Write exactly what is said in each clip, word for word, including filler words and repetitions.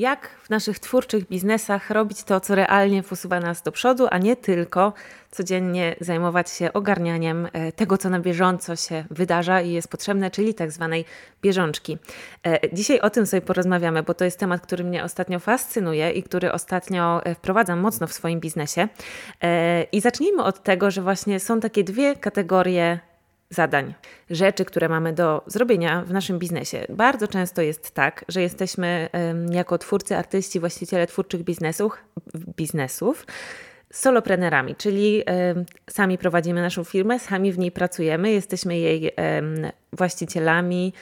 jak w naszych twórczych biznesach robić to, co realnie posuwa nas do przodu, a nie tylko codziennie zajmować się ogarnianiem tego, co na bieżąco się wydarza i jest potrzebne, czyli tak zwanej bieżączki. Dzisiaj o tym sobie porozmawiamy, bo to jest temat, który mnie ostatnio fascynuje i który ostatnio wprowadzam mocno w swoim biznesie. I zacznijmy od tego, że właśnie są takie dwie kategorie zadań, rzeczy, które mamy do zrobienia w naszym biznesie. Bardzo często jest tak, że jesteśmy jako twórcy, artyści, właściciele twórczych biznesów, biznesów soloprenerami, czyli sami prowadzimy naszą firmę, sami w niej pracujemy, jesteśmy jej właścicielami,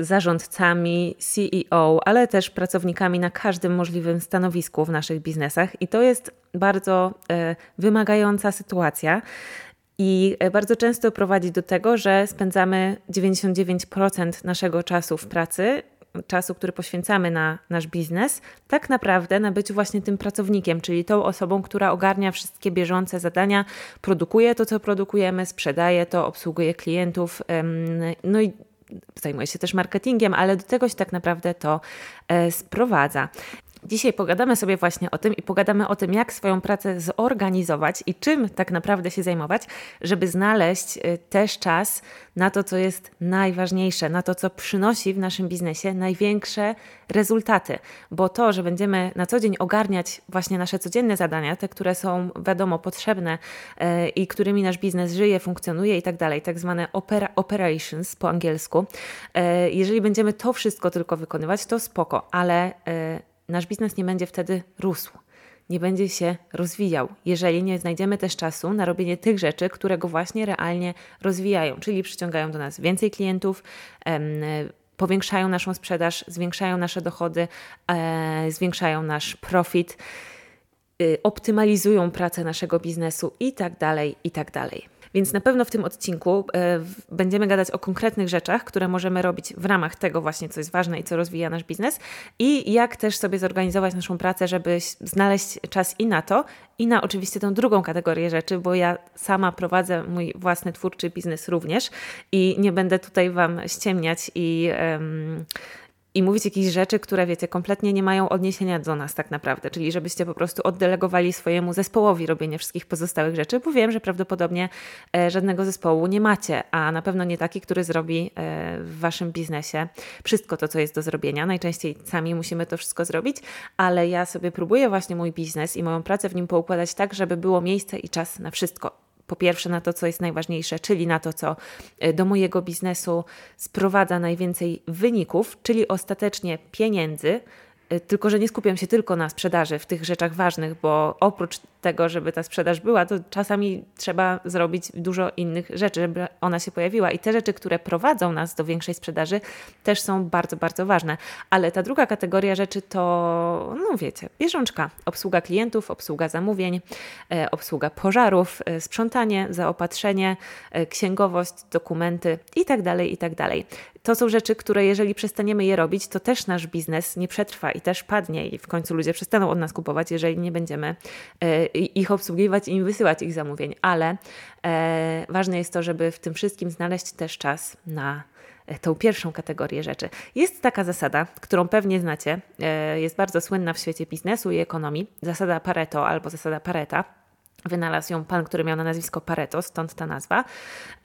zarządcami, C E O, ale też pracownikami na każdym możliwym stanowisku w naszych biznesach i to jest bardzo wymagająca sytuacja. I bardzo często prowadzi do tego, że spędzamy dziewięćdziesiąt dziewięć procent naszego czasu w pracy, czasu, który poświęcamy na nasz biznes, tak naprawdę na być właśnie tym pracownikiem, czyli tą osobą, która ogarnia wszystkie bieżące zadania, produkuje to, co produkujemy, sprzedaje to, obsługuje klientów, no i zajmuje się też marketingiem, ale do tego się tak naprawdę to sprowadza. Dzisiaj pogadamy sobie właśnie o tym i pogadamy o tym, jak swoją pracę zorganizować i czym tak naprawdę się zajmować, żeby znaleźć też czas na to, co jest najważniejsze, na to, co przynosi w naszym biznesie największe rezultaty. Bo to, że będziemy na co dzień ogarniać właśnie nasze codzienne zadania, te, które są wiadomo potrzebne i którymi nasz biznes żyje, funkcjonuje i tak dalej, tak zwane opera, operations po angielsku. Jeżeli będziemy to wszystko tylko wykonywać, to spoko, ale nasz biznes nie będzie wtedy rósł, nie będzie się rozwijał, jeżeli nie znajdziemy też czasu na robienie tych rzeczy, które go właśnie realnie rozwijają, czyli przyciągają do nas więcej klientów, em, powiększają naszą sprzedaż, zwiększają nasze dochody, e, zwiększają nasz profit, y, optymalizują pracę naszego biznesu i tak dalej, i tak dalej. Więc na pewno w tym odcinku y, będziemy gadać o konkretnych rzeczach, które możemy robić w ramach tego właśnie, co jest ważne i co rozwija nasz biznes i jak też sobie zorganizować naszą pracę, żeby znaleźć czas i na to, i na oczywiście tą drugą kategorię rzeczy, bo ja sama prowadzę mój własny twórczy biznes również i nie będę tutaj Wam ściemniać i Ym, I mówić jakieś rzeczy, które wiecie, kompletnie nie mają odniesienia do nas tak naprawdę, czyli żebyście po prostu oddelegowali swojemu zespołowi robienie wszystkich pozostałych rzeczy, bo wiem, że prawdopodobnie żadnego zespołu nie macie, a na pewno nie taki, który zrobi w waszym biznesie wszystko to, co jest do zrobienia. Najczęściej sami musimy to wszystko zrobić, ale ja sobie próbuję właśnie mój biznes i moją pracę w nim poukładać tak, żeby było miejsce i czas na wszystko. Po pierwsze na to, co jest najważniejsze, czyli na to, co do mojego biznesu sprowadza najwięcej wyników, czyli ostatecznie pieniędzy, tylko że nie skupiam się tylko na sprzedaży w tych rzeczach ważnych, bo oprócz tego, żeby ta sprzedaż była, to czasami trzeba zrobić dużo innych rzeczy, żeby ona się pojawiła i te rzeczy, które prowadzą nas do większej sprzedaży też są bardzo, bardzo ważne. Ale ta druga kategoria rzeczy to, no wiecie, bieżączka, obsługa klientów, obsługa zamówień, e, obsługa pożarów, e, sprzątanie, zaopatrzenie, e, księgowość, dokumenty i tak dalej, i tak dalej. To są rzeczy, które jeżeli przestaniemy je robić, to też nasz biznes nie przetrwa i też padnie i w końcu ludzie przestaną od nas kupować, jeżeli nie będziemy e, ich obsługiwać i im wysyłać ich zamówień, ale e, ważne jest to, żeby w tym wszystkim znaleźć też czas na tą pierwszą kategorię rzeczy. Jest taka zasada, którą pewnie znacie, e, jest bardzo słynna w świecie biznesu i ekonomii, zasada Pareto albo zasada Pareta. Wynalazł ją pan, który miał na nazwisko Pareto, stąd ta nazwa.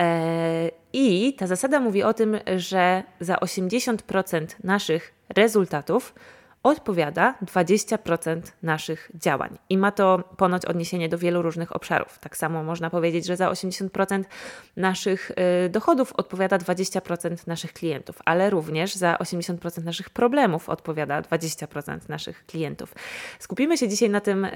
E, I ta zasada mówi o tym, że za osiemdziesiąt procent naszych rezultatów odpowiada dwadzieścia procent naszych działań. I ma to ponoć odniesienie do wielu różnych obszarów. Tak samo można powiedzieć, że za osiemdziesiąt procent naszych dochodów odpowiada dwadzieścia procent naszych klientów, ale również za osiemdziesiąt procent naszych problemów odpowiada dwadzieścia procent naszych klientów. Skupimy się dzisiaj na tym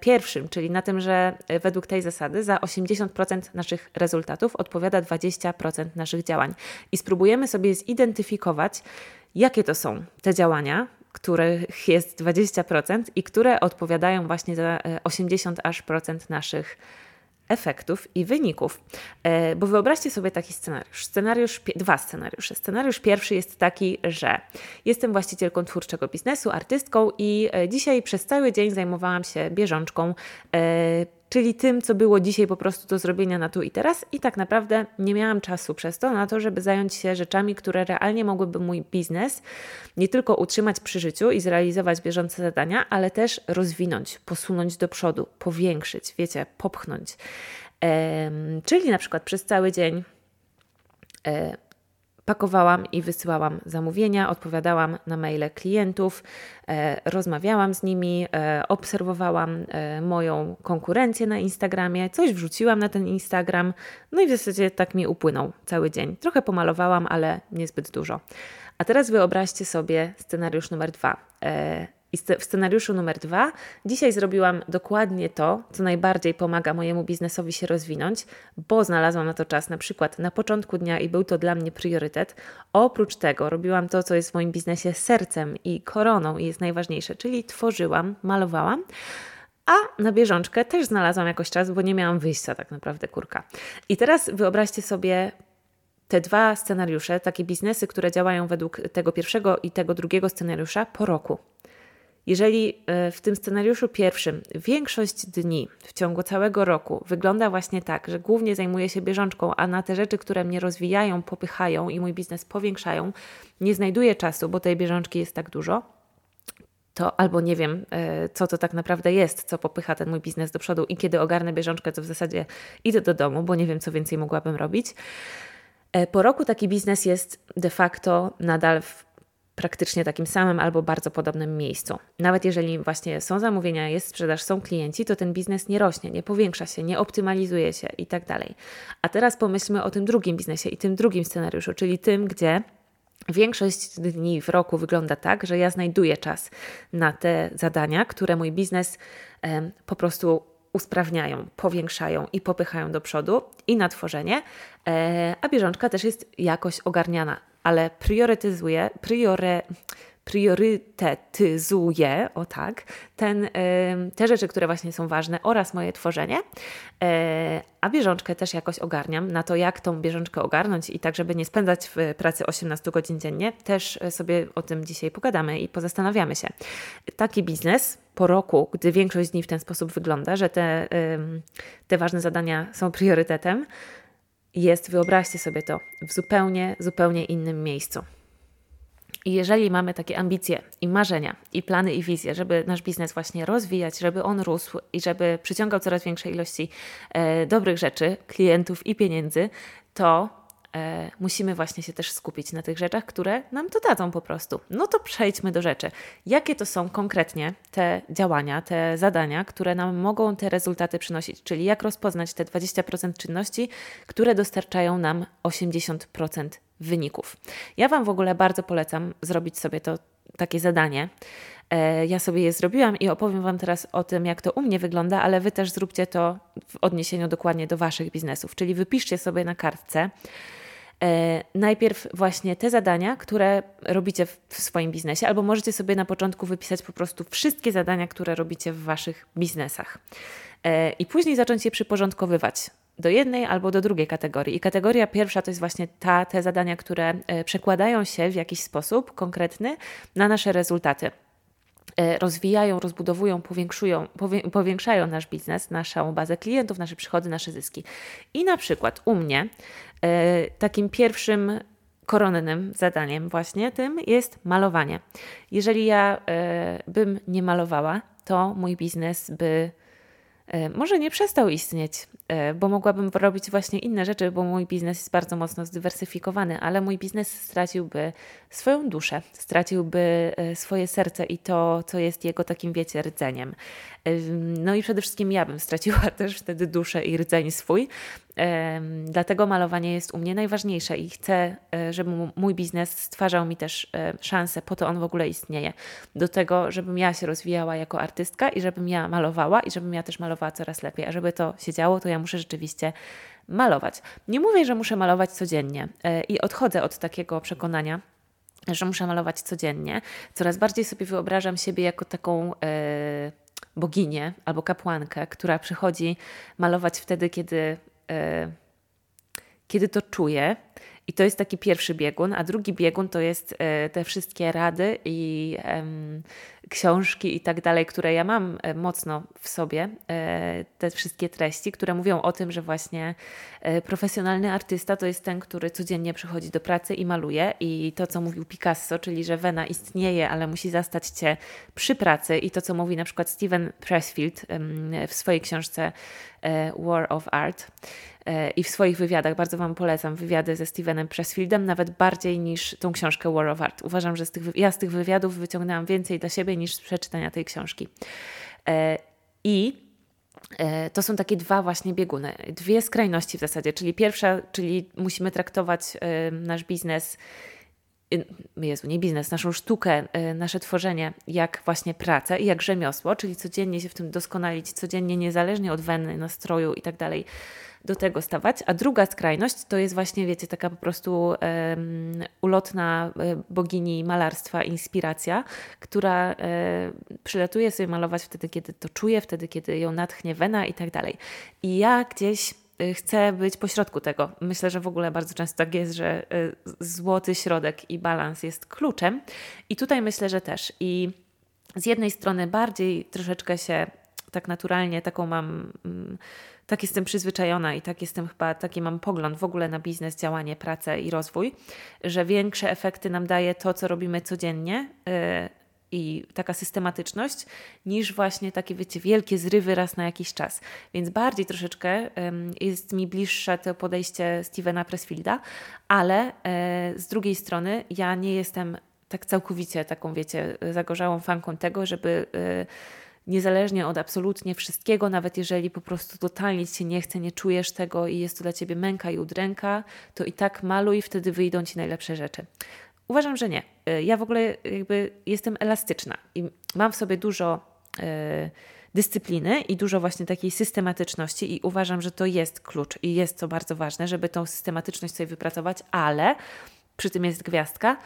pierwszym, czyli na tym, że według tej zasady za osiemdziesiąt procent naszych rezultatów odpowiada dwadzieścia procent naszych działań. I spróbujemy sobie zidentyfikować, jakie to są te działania, których jest dwadzieścia procent i które odpowiadają właśnie za osiemdziesiąt aż procent naszych efektów i wyników. Bo wyobraźcie sobie taki scenariusz. Scenariusz dwa scenariusze. Scenariusz pierwszy jest taki, że jestem właścicielką twórczego biznesu, artystką i dzisiaj przez cały dzień zajmowałam się bieżączką, czyli tym, co było dzisiaj po prostu do zrobienia na tu i teraz, i tak naprawdę nie miałam czasu przez to na to, żeby zająć się rzeczami, które realnie mogłyby mój biznes nie tylko utrzymać przy życiu i zrealizować bieżące zadania, ale też rozwinąć, posunąć do przodu, powiększyć, wiecie, popchnąć. Ehm, czyli na przykład przez cały dzień e, pakowałam i wysyłałam zamówienia, odpowiadałam na maile klientów, e, rozmawiałam z nimi, e, obserwowałam e, moją konkurencję na Instagramie, coś wrzuciłam na ten Instagram, no i w zasadzie tak mi upłynął cały dzień. Trochę pomalowałam, ale niezbyt dużo. A teraz wyobraźcie sobie scenariusz numer dwa. E, I w scenariuszu numer dwa dzisiaj zrobiłam dokładnie to, co najbardziej pomaga mojemu biznesowi się rozwinąć, bo znalazłam na to czas na przykład na początku dnia i był to dla mnie priorytet. Oprócz tego robiłam to, co jest w moim biznesie sercem i koroną i jest najważniejsze, czyli tworzyłam, malowałam. A na bieżączkę też znalazłam jakoś czas, bo nie miałam wyjścia tak naprawdę, kurka. I teraz wyobraźcie sobie te dwa scenariusze, takie biznesy, które działają według tego pierwszego i tego drugiego scenariusza po roku. Jeżeli w tym scenariuszu pierwszym większość dni w ciągu całego roku wygląda właśnie tak, że głównie zajmuję się bieżączką, a na te rzeczy, które mnie rozwijają, popychają i mój biznes powiększają, nie znajduję czasu, bo tej bieżączki jest tak dużo, to albo nie wiem, co to tak naprawdę jest, co popycha ten mój biznes do przodu i kiedy ogarnę bieżączkę, to w zasadzie idę do domu, bo nie wiem, co więcej mogłabym robić. Po roku taki biznes jest de facto nadal w praktycznie takim samym albo bardzo podobnym miejscu. Nawet jeżeli właśnie są zamówienia, jest sprzedaż, są klienci, to ten biznes nie rośnie, nie powiększa się, nie optymalizuje się i tak dalej. A teraz pomyślmy o tym drugim biznesie i tym drugim scenariuszu, czyli tym, gdzie większość dni w roku wygląda tak, że ja znajduję czas na te zadania, które mój biznes em, po prostu usprawniają, powiększają i popychają do przodu i na tworzenie, e, a bieżączka też jest jakoś ogarniana. Ale priorytetyzuje, priore, priorytetyzuje, o tak, ten, te rzeczy, które właśnie są ważne oraz moje tworzenie, a bieżączkę też jakoś ogarniam. Na to, jak tą bieżączkę ogarnąć i tak, żeby nie spędzać w pracy osiemnaście godzin dziennie, też sobie o tym dzisiaj pogadamy i pozastanawiamy się. Taki biznes po roku, gdy większość dni w ten sposób wygląda, że te, te ważne zadania są priorytetem, jest, wyobraźcie sobie to, w zupełnie, zupełnie innym miejscu. I jeżeli mamy takie ambicje i marzenia i plany i wizje, żeby nasz biznes właśnie rozwijać, żeby on rósł i żeby przyciągał coraz większej ilości e, dobrych rzeczy, klientów i pieniędzy, to e, musimy właśnie się też skupić na tych rzeczach, które nam to dadzą po prostu. No to przejdźmy do rzeczy. Jakie to są konkretnie te działania, te zadania, które nam mogą te rezultaty przynosić? Czyli jak rozpoznać te dwadzieścia procent czynności, które dostarczają nam osiemdziesiąt procent wyników. Ja Wam w ogóle bardzo polecam zrobić sobie to takie zadanie. E, ja sobie je zrobiłam i opowiem Wam teraz o tym, jak to u mnie wygląda, ale Wy też zróbcie to w odniesieniu dokładnie do Waszych biznesów. Czyli wypiszcie sobie na kartce e, najpierw właśnie te zadania, które robicie w, w swoim biznesie, albo możecie sobie na początku wypisać po prostu wszystkie zadania, które robicie w Waszych biznesach. E, I później zacząć je przyporządkowywać do jednej albo do drugiej kategorii. I kategoria pierwsza to jest właśnie ta, te zadania, które przekładają się w jakiś sposób konkretny na nasze rezultaty. Rozwijają, rozbudowują, powiększują, powię- powiększają nasz biznes, naszą bazę klientów, nasze przychody, nasze zyski. I na przykład u mnie takim pierwszym koronnym zadaniem właśnie tym jest malowanie. Jeżeli ja bym nie malowała, to mój biznes by może nie przestał istnieć, bo mogłabym robić właśnie inne rzeczy, bo mój biznes jest bardzo mocno zdywersyfikowany, ale mój biznes straciłby swoją duszę, straciłby swoje serce i to, co jest jego takim, wiecie, rdzeniem. No i przede wszystkim ja bym straciła też wtedy duszę i rdzeń swój, dlatego malowanie jest u mnie najważniejsze i chcę, żeby mój biznes stwarzał mi też szansę, po to on w ogóle istnieje, do tego, żebym ja się rozwijała jako artystka i żebym ja malowała i żebym ja też malowała coraz lepiej, a żeby to się działo, to ja muszę rzeczywiście malować. Nie mówię, że muszę malować codziennie i odchodzę od takiego przekonania, że muszę malować codziennie. Coraz bardziej sobie wyobrażam siebie jako taką e, boginię albo kapłankę, która przychodzi malować wtedy, kiedy, e, kiedy to czuję. I to jest taki pierwszy biegun, a drugi biegun to jest te wszystkie rady i książki i tak dalej, które ja mam mocno w sobie, te wszystkie treści, które mówią o tym, że właśnie profesjonalny artysta to jest ten, który codziennie przychodzi do pracy i maluje, i to, co mówił Picasso, czyli że wena istnieje, ale musi zastać cię przy pracy, i to, co mówi na przykład Steven Pressfield w swojej książce War of Art i w swoich wywiadach. Bardzo Wam polecam wywiady ze Stevenem Pressfieldem, nawet bardziej niż tą książkę War of Art. Uważam, że z tych, ja z tych wywiadów wyciągnęłam więcej dla siebie niż z przeczytania tej książki. I to są takie dwa właśnie bieguny, dwie skrajności w zasadzie, czyli pierwsza, czyli musimy traktować nasz biznes, Jezu, nie biznes, naszą sztukę, nasze tworzenie jak właśnie pracę i jak rzemiosło, czyli codziennie się w tym doskonalić, codziennie niezależnie od weny, nastroju i tak dalej, do tego stawać. A druga skrajność to jest właśnie, wiecie, taka po prostu um, ulotna bogini malarstwa, inspiracja, która um, przylatuje sobie malować wtedy, kiedy to czuje, wtedy, kiedy ją natchnie wena i tak dalej. I ja gdzieś chcę być pośrodku tego. Myślę, że w ogóle bardzo często tak jest, że złoty środek i balans jest kluczem. I tutaj myślę, że też. I z jednej strony bardziej troszeczkę się tak naturalnie, taką mam, tak jestem przyzwyczajona i tak jestem chyba, taki mam pogląd w ogóle na biznes, działanie, pracę i rozwój, że większe efekty nam daje to, co robimy codziennie, yy, i taka systematyczność, niż właśnie takie, wiecie, wielkie zrywy raz na jakiś czas. Więc bardziej troszeczkę um, jest mi bliższe to podejście Stevena Pressfielda, ale e, z drugiej strony ja nie jestem tak całkowicie taką, wiecie, zagorzałą fanką tego, żeby e, niezależnie od absolutnie wszystkiego, nawet jeżeli po prostu totalnie Cię nie chce, nie czujesz tego i jest to dla Ciebie męka i udręka, to i tak maluj, wtedy wyjdą Ci najlepsze rzeczy. Uważam, że nie. Ja w ogóle jakby jestem elastyczna i mam w sobie dużo y, dyscypliny i dużo właśnie takiej systematyczności i uważam, że to jest klucz i jest to bardzo ważne, żeby tą systematyczność sobie wypracować, ale przy tym jest gwiazdka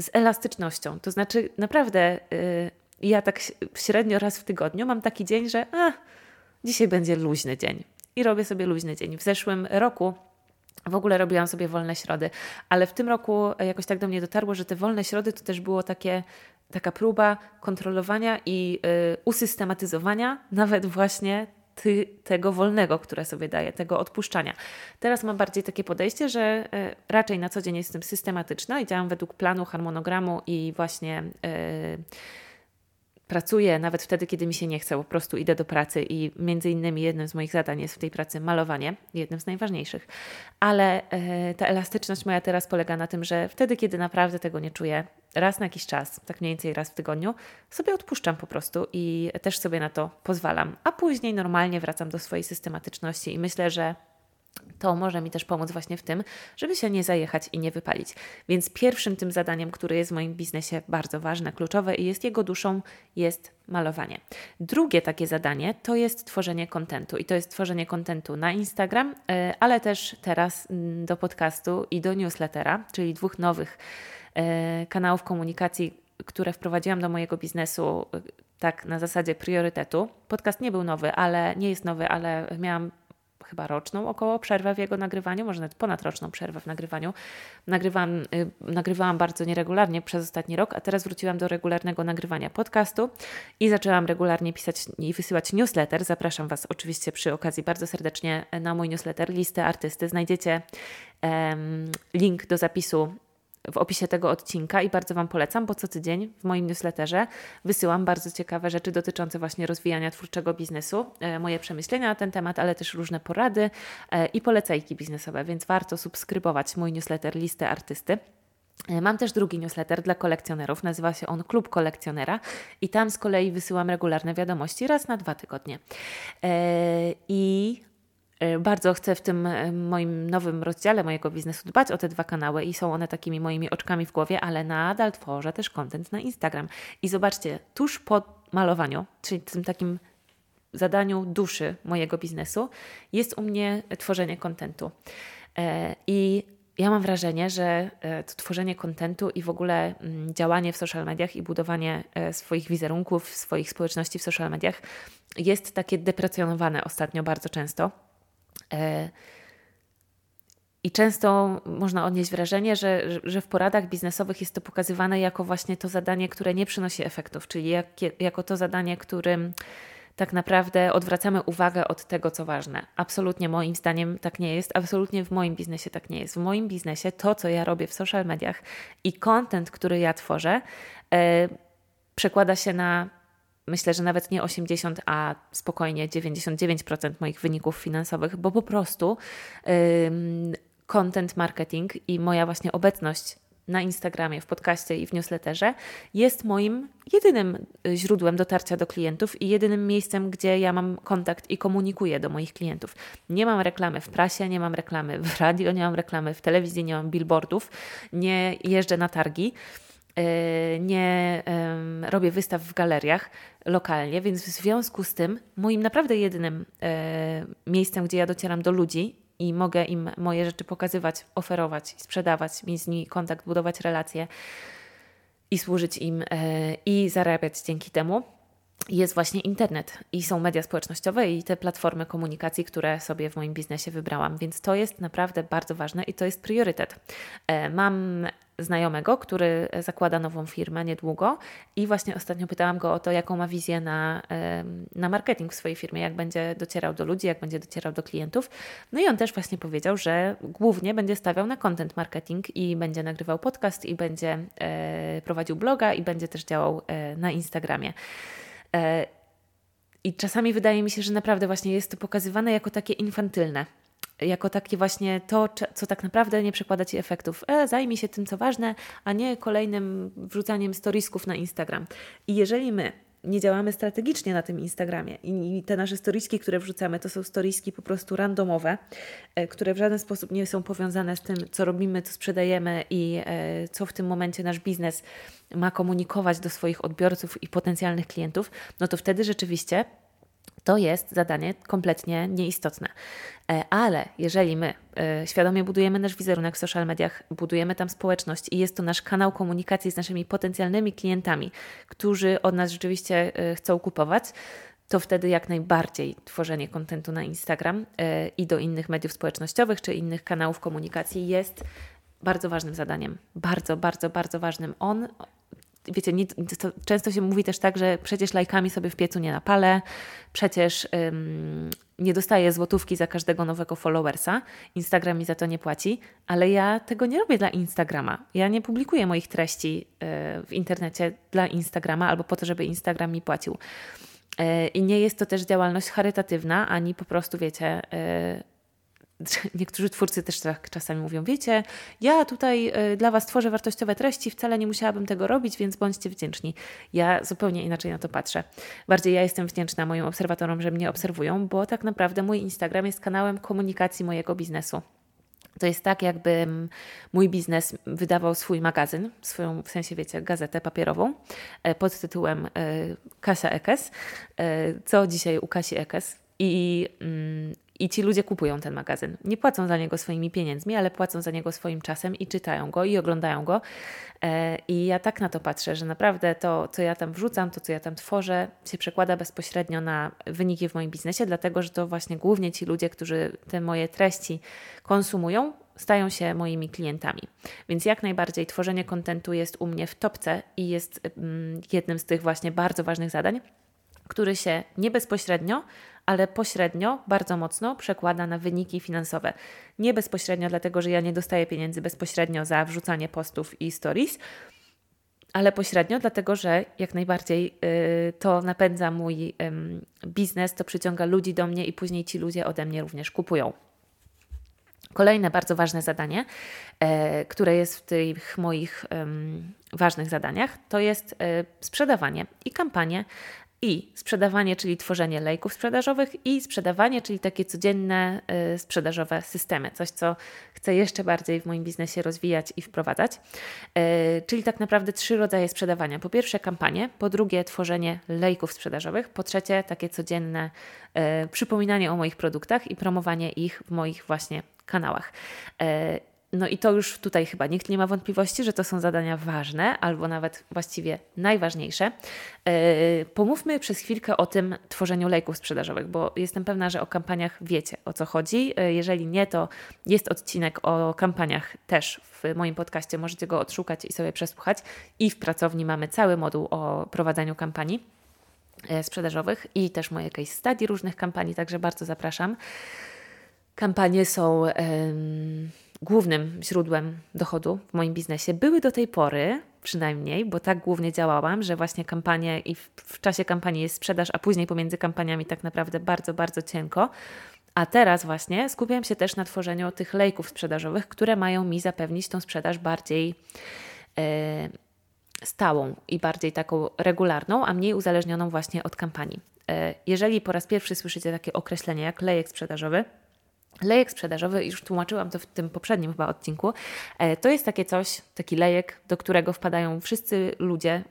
z elastycznością. To znaczy naprawdę y, ja tak średnio raz w tygodniu mam taki dzień, że a, dzisiaj będzie luźny dzień i robię sobie luźny dzień. W zeszłym roku w ogóle robiłam sobie wolne środy, ale w tym roku jakoś tak do mnie dotarło, że te wolne środy to też było takie, taka próba kontrolowania i yy, usystematyzowania nawet właśnie ty, tego wolnego, które sobie daję, tego odpuszczania. Teraz mam bardziej takie podejście, że yy, raczej na co dzień jestem systematyczna i działam według planu, harmonogramu i właśnie Yy, pracuję nawet wtedy, kiedy mi się nie chce, po prostu idę do pracy i między innymi jednym z moich zadań jest w tej pracy malowanie, jednym z najważniejszych, ale yy, ta elastyczność moja teraz polega na tym, że wtedy, kiedy naprawdę tego nie czuję, raz na jakiś czas, tak mniej więcej raz w tygodniu, sobie odpuszczam po prostu i też sobie na to pozwalam, a później normalnie wracam do swojej systematyczności i myślę, że to może mi też pomóc właśnie w tym, żeby się nie zajechać i nie wypalić. Więc pierwszym tym zadaniem, które jest w moim biznesie bardzo ważne, kluczowe i jest jego duszą, jest malowanie. Drugie takie zadanie to jest tworzenie kontentu i to jest tworzenie kontentu na Instagram, ale też teraz do podcastu i do newslettera, czyli dwóch nowych kanałów komunikacji, które wprowadziłam do mojego biznesu tak na zasadzie priorytetu. Podcast nie był nowy, ale nie jest nowy, ale miałam chyba roczną około przerwę w jego nagrywaniu, może nawet ponadroczną przerwę w nagrywaniu. Nagrywam, yy, nagrywałam bardzo nieregularnie przez ostatni rok, a teraz wróciłam do regularnego nagrywania podcastu i zaczęłam regularnie pisać i wysyłać newsletter. Zapraszam Was oczywiście przy okazji bardzo serdecznie na mój newsletter Listę Artysty. Znajdziecie yy, link do zapisu w opisie tego odcinka i bardzo Wam polecam, bo co tydzień w moim newsletterze wysyłam bardzo ciekawe rzeczy dotyczące właśnie rozwijania twórczego biznesu, moje przemyślenia na ten temat, ale też różne porady i polecajki biznesowe, więc warto subskrybować mój newsletter Listę Artysty. Mam też drugi newsletter dla kolekcjonerów, nazywa się on Klub Kolekcjonera i tam z kolei wysyłam regularne wiadomości raz na dwa tygodnie. I bardzo chcę w tym moim nowym rozdziale mojego biznesu dbać o te dwa kanały i są one takimi moimi oczkami w głowie, ale nadal tworzę też content na Instagram. I zobaczcie, tuż po malowaniu, czyli tym takim zadaniu duszy mojego biznesu, jest u mnie tworzenie contentu. I ja mam wrażenie, że to tworzenie kontentu i w ogóle działanie w social mediach i budowanie swoich wizerunków, swoich społeczności w social mediach jest takie deprecjonowane ostatnio bardzo często. I często można odnieść wrażenie, że, że w poradach biznesowych jest to pokazywane jako właśnie to zadanie, które nie przynosi efektów, czyli jak, jako to zadanie, którym tak naprawdę odwracamy uwagę od tego, co ważne. Absolutnie moim zdaniem tak nie jest, absolutnie w moim biznesie tak nie jest. W moim biznesie to, co ja robię w social mediach i content, który ja tworzę, yy, przekłada się na, myślę, że nawet nie osiemdziesiąt, a spokojnie dziewięćdziesiąt dziewięć procent moich wyników finansowych, bo po prostu yy, content marketing i moja właśnie obecność na Instagramie, w podcaście i w newsletterze jest moim jedynym źródłem dotarcia do klientów i jedynym miejscem, gdzie ja mam kontakt i komunikuję do moich klientów. Nie mam reklamy w prasie, nie mam reklamy w radio, nie mam reklamy w telewizji, nie mam billboardów, nie jeżdżę na targi, nie robię wystaw w galeriach lokalnie, więc w związku z tym moim naprawdę jedynym miejscem, gdzie ja docieram do ludzi i mogę im moje rzeczy pokazywać, oferować, sprzedawać, mieć z nimi kontakt, budować relacje i służyć im i zarabiać dzięki temu, jest właśnie internet i są media społecznościowe i te platformy komunikacji, które sobie w moim biznesie wybrałam, więc to jest naprawdę bardzo ważne i to jest priorytet. Mam znajomego, który zakłada nową firmę niedługo i właśnie ostatnio pytałam go o to, jaką ma wizję na, na marketing w swojej firmie, jak będzie docierał do ludzi, jak będzie docierał do klientów. No i on też właśnie powiedział, że głównie będzie stawiał na content marketing i będzie nagrywał podcast i będzie e, prowadził bloga i będzie też działał e, na Instagramie. E, I czasami wydaje mi się, że naprawdę właśnie jest to pokazywane jako takie infantylne. Jako takie właśnie to, co tak naprawdę nie przekłada Ci efektów. E, zajmij się tym, co ważne, a nie kolejnym wrzucaniem storiesków na Instagram. I jeżeli my nie działamy strategicznie na tym Instagramie i te nasze storieski, które wrzucamy, to są storieski po prostu randomowe, które w żaden sposób nie są powiązane z tym, co robimy, co sprzedajemy i co w tym momencie nasz biznes ma komunikować do swoich odbiorców i potencjalnych klientów, no to wtedy rzeczywiście to jest zadanie kompletnie nieistotne. Ale jeżeli my świadomie budujemy nasz wizerunek w social mediach, budujemy tam społeczność i jest to nasz kanał komunikacji z naszymi potencjalnymi klientami, którzy od nas rzeczywiście chcą kupować, to wtedy jak najbardziej tworzenie kontentu na Instagram i do innych mediów społecznościowych czy innych kanałów komunikacji jest bardzo ważnym zadaniem. Bardzo, bardzo, bardzo ważnym. On... Wiecie, nie, to często się mówi też tak, że przecież lajkami sobie w piecu nie napalę, przecież ym, nie dostaję złotówki za każdego nowego followersa, Instagram mi za to nie płaci, ale ja tego nie robię dla Instagrama. Ja nie publikuję moich treści yy, w internecie dla Instagrama albo po to, żeby Instagram mi płacił. Yy, I nie jest to też działalność charytatywna, ani po prostu, wiecie... Yy, Niektórzy twórcy też tak czasami mówią, wiecie, ja tutaj dla Was tworzę wartościowe treści, wcale nie musiałabym tego robić, więc bądźcie wdzięczni. Ja zupełnie inaczej na to patrzę. Bardziej ja jestem wdzięczna moim obserwatorom, że mnie obserwują, bo tak naprawdę mój Instagram jest kanałem komunikacji mojego biznesu. To jest tak, jakbym mój biznes wydawał swój magazyn, swoją, w sensie wiecie, gazetę papierową pod tytułem Kasia Ekes, co dzisiaj u Kasi Ekes i... Mm, I ci ludzie kupują ten magazyn. Nie płacą za niego swoimi pieniędzmi, ale płacą za niego swoim czasem i czytają go i oglądają go. I ja tak na to patrzę, że naprawdę to, co ja tam wrzucam, to, co ja tam tworzę, się przekłada bezpośrednio na wyniki w moim biznesie, dlatego że to właśnie głównie ci ludzie, którzy te moje treści konsumują, stają się moimi klientami. Więc jak najbardziej tworzenie kontentu jest u mnie w topce i jest jednym z tych właśnie bardzo ważnych zadań, który się nie bezpośrednio, ale pośrednio, bardzo mocno przekłada na wyniki finansowe. Nie bezpośrednio, dlatego że ja nie dostaję pieniędzy bezpośrednio za wrzucanie postów i stories, ale pośrednio, dlatego że jak najbardziej y, to napędza mój y, biznes, to przyciąga ludzi do mnie i później ci ludzie ode mnie również kupują. Kolejne bardzo ważne zadanie, e, które jest w tych moich y, ważnych zadaniach, to jest y, sprzedawanie i kampanie, i sprzedawanie, czyli tworzenie lejków sprzedażowych i sprzedawanie, czyli takie codzienne y, sprzedażowe systemy. Coś, co chcę jeszcze bardziej w moim biznesie rozwijać i wprowadzać. Y, czyli tak naprawdę trzy rodzaje sprzedawania. Po pierwsze kampanie, po drugie tworzenie lejków sprzedażowych, po trzecie takie codzienne y, przypominanie o moich produktach i promowanie ich w moich właśnie kanałach. Y, No i to już tutaj chyba nikt nie ma wątpliwości, że to są zadania ważne, albo nawet właściwie najważniejsze. Yy, pomówmy przez chwilkę o tym tworzeniu lejków sprzedażowych, bo jestem pewna, że o kampaniach wiecie, o co chodzi. Yy, jeżeli nie, to jest odcinek o kampaniach też w moim podcaście, możecie go odszukać i sobie przesłuchać. I w pracowni mamy cały moduł o prowadzeniu kampanii yy, sprzedażowych i też moje case study różnych kampanii, także bardzo zapraszam. Kampanie są... Yy, głównym źródłem dochodu w moim biznesie. Były do tej pory przynajmniej, bo tak głównie działałam, że właśnie kampanie i w, w czasie kampanii jest sprzedaż, a później pomiędzy kampaniami tak naprawdę bardzo, bardzo cienko. A teraz właśnie skupiam się też na tworzeniu tych lejków sprzedażowych, które mają mi zapewnić tą sprzedaż bardziej yy, stałą i bardziej taką regularną, a mniej uzależnioną właśnie od kampanii. Yy, jeżeli po raz pierwszy słyszycie takie określenie jak lejek sprzedażowy, lejek sprzedażowy, już tłumaczyłam to w tym poprzednim chyba odcinku, to jest takie coś, taki lejek, do którego wpadają wszyscy ludzie.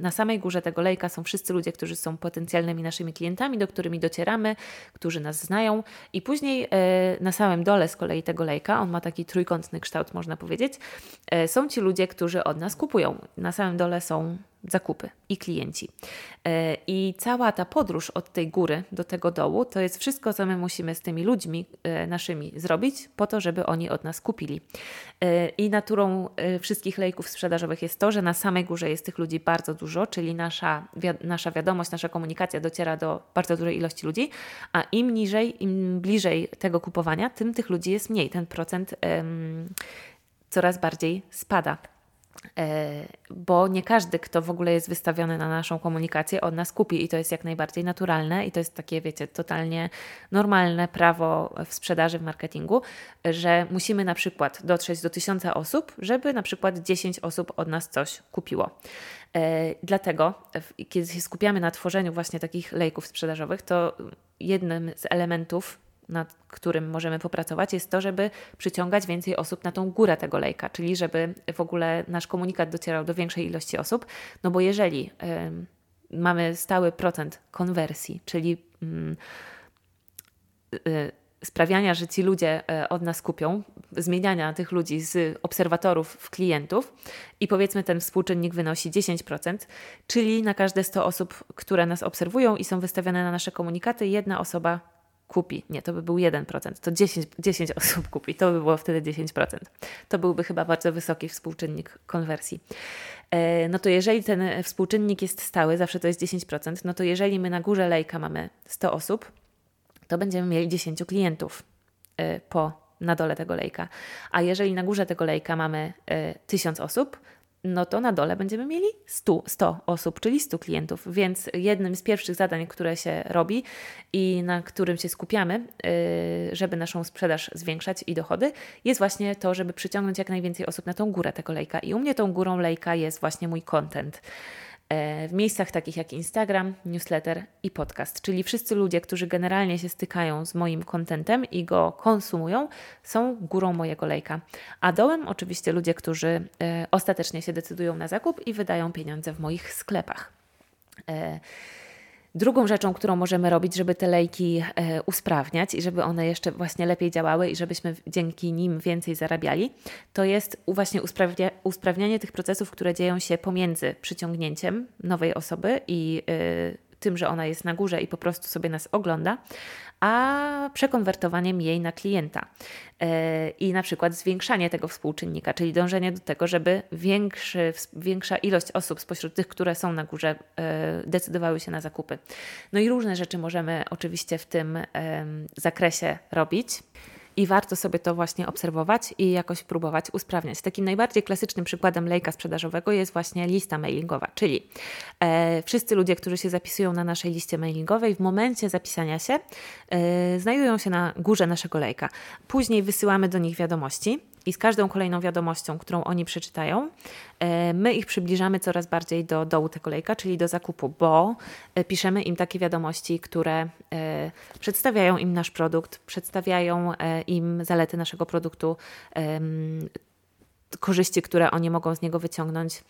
Na samej górze tego lejka są wszyscy ludzie, którzy są potencjalnymi naszymi klientami, do których docieramy, którzy nas znają. I później na samym dole z kolei tego lejka, on ma taki trójkątny kształt, można powiedzieć, są ci ludzie, którzy od nas kupują. Na samym dole są zakupy i klienci. I cała ta podróż od tej góry do tego dołu to jest wszystko, co my musimy z tymi ludźmi naszymi zrobić po to, żeby oni od nas kupili. I naturą wszystkich lejków sprzedażowych jest to, że na samej górze jest tych ludzi bardzo dużo, czyli nasza, wi- nasza wiadomość, nasza komunikacja dociera do bardzo dużej ilości ludzi, a im niżej, im bliżej tego kupowania, tym tych ludzi jest mniej. Ten procent ym, coraz bardziej spada. Bo nie każdy, kto w ogóle jest wystawiony na naszą komunikację, od nas kupi i to jest jak najbardziej naturalne i to jest takie, wiecie, totalnie normalne prawo w sprzedaży, w marketingu, że musimy na przykład dotrzeć do tysiąca osób, żeby na przykład dziesięć osób od nas coś kupiło. Dlatego, kiedy się skupiamy na tworzeniu właśnie takich lejków sprzedażowych, to jednym z elementów, nad którym możemy popracować, jest to, żeby przyciągać więcej osób na tą górę tego lejka, czyli żeby w ogóle nasz komunikat docierał do większej ilości osób, no bo jeżeli y, mamy stały procent konwersji, czyli y, y, sprawiania, że ci ludzie od nas kupią, zmieniania tych ludzi z obserwatorów w klientów i powiedzmy ten współczynnik wynosi dziesięć procent, czyli na każde sto osób, które nas obserwują i są wystawiane na nasze komunikaty, jedna osoba kupi. Nie, to by był jeden procent. To dziesięć, dziesięć osób kupi. To by było wtedy dziesięć procent. To byłby chyba bardzo wysoki współczynnik konwersji. E, no to jeżeli ten współczynnik jest stały, zawsze to jest dziesięć procent, no to jeżeli my na górze lejka mamy sto osób, to będziemy mieli dziesięciu klientów e, po, na dole tego lejka. A jeżeli na górze tego lejka mamy e, tysiąc osób, no to na dole będziemy mieli sto, sto osób, czyli sto klientów. Więc jednym z pierwszych zadań, które się robi i na którym się skupiamy, żeby naszą sprzedaż zwiększać i dochody, jest właśnie to, żeby przyciągnąć jak najwięcej osób na tą górę tego lejka. I u mnie tą górą lejka jest właśnie mój content. W miejscach takich jak Instagram, newsletter i podcast. Czyli wszyscy ludzie, którzy generalnie się stykają z moim kontentem i go konsumują, są górą mojego lejka. A dołem oczywiście ludzie, którzy e, ostatecznie się decydują na zakup i wydają pieniądze w moich sklepach. E, Drugą rzeczą, którą możemy robić, żeby te lejki e, usprawniać i żeby one jeszcze właśnie lepiej działały i żebyśmy dzięki nim więcej zarabiali, to jest właśnie usprawnia, usprawnianie tych procesów, które dzieją się pomiędzy przyciągnięciem nowej osoby i e, tym, że ona jest na górze i po prostu sobie nas ogląda, a przekonwertowaniem jej na klienta. Yy, I na przykład zwiększanie tego współczynnika, czyli dążenie do tego, żeby większy, większa ilość osób spośród tych, które są na górze, yy, decydowały się na zakupy. No i różne rzeczy możemy oczywiście w tym yy, zakresie robić. I warto sobie to właśnie obserwować i jakoś próbować usprawniać. Takim najbardziej klasycznym przykładem lejka sprzedażowego jest właśnie lista mailingowa, czyli e, wszyscy ludzie, którzy się zapisują na naszej liście mailingowej, w momencie zapisania się e, znajdują się na górze naszego lejka. Później wysyłamy do nich wiadomości i z każdą kolejną wiadomością, którą oni przeczytają, e, my ich przybliżamy coraz bardziej do dołu tego lejka, czyli do zakupu, bo e, piszemy im takie wiadomości, które e, przedstawiają im nasz produkt, przedstawiają e, im zalety naszego produktu, e, korzyści, które oni mogą z niego wyciągnąć.